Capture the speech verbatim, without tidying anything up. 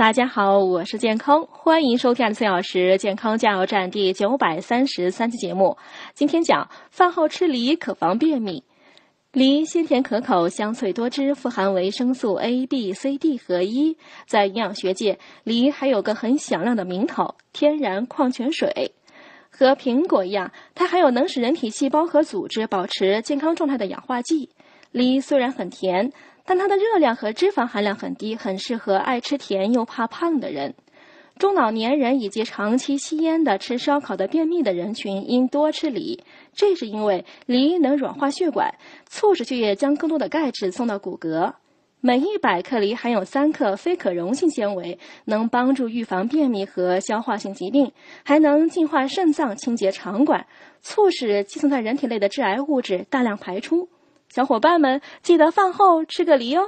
大家好，我是健康，欢迎收看四小时健康加油站第九百三十三期节目。今天讲饭后吃梨可防便秘。梨鲜甜可口，香脆多汁，富含维生素 A、B、C、D 合一。在营养学界，梨还有个很响亮的名头——天然矿泉水。和苹果一样，它还有能使人体细胞和组织保持健康状态的氧化剂。梨虽然很甜，但它的热量和脂肪含量很低，很适合爱吃甜又怕胖的人。中老年人以及长期吸烟的、吃烧烤的、便秘的人群应多吃梨，这是因为梨能软化血管，促使血液将更多的钙质送到骨骼。每一百克梨含有三克非可溶性纤维，能帮助预防便秘和消化性疾病，还能净化肾脏、清洁肠管，促使寄存在人体内的致癌物质大量排出。小伙伴们，记得饭后吃个梨哦。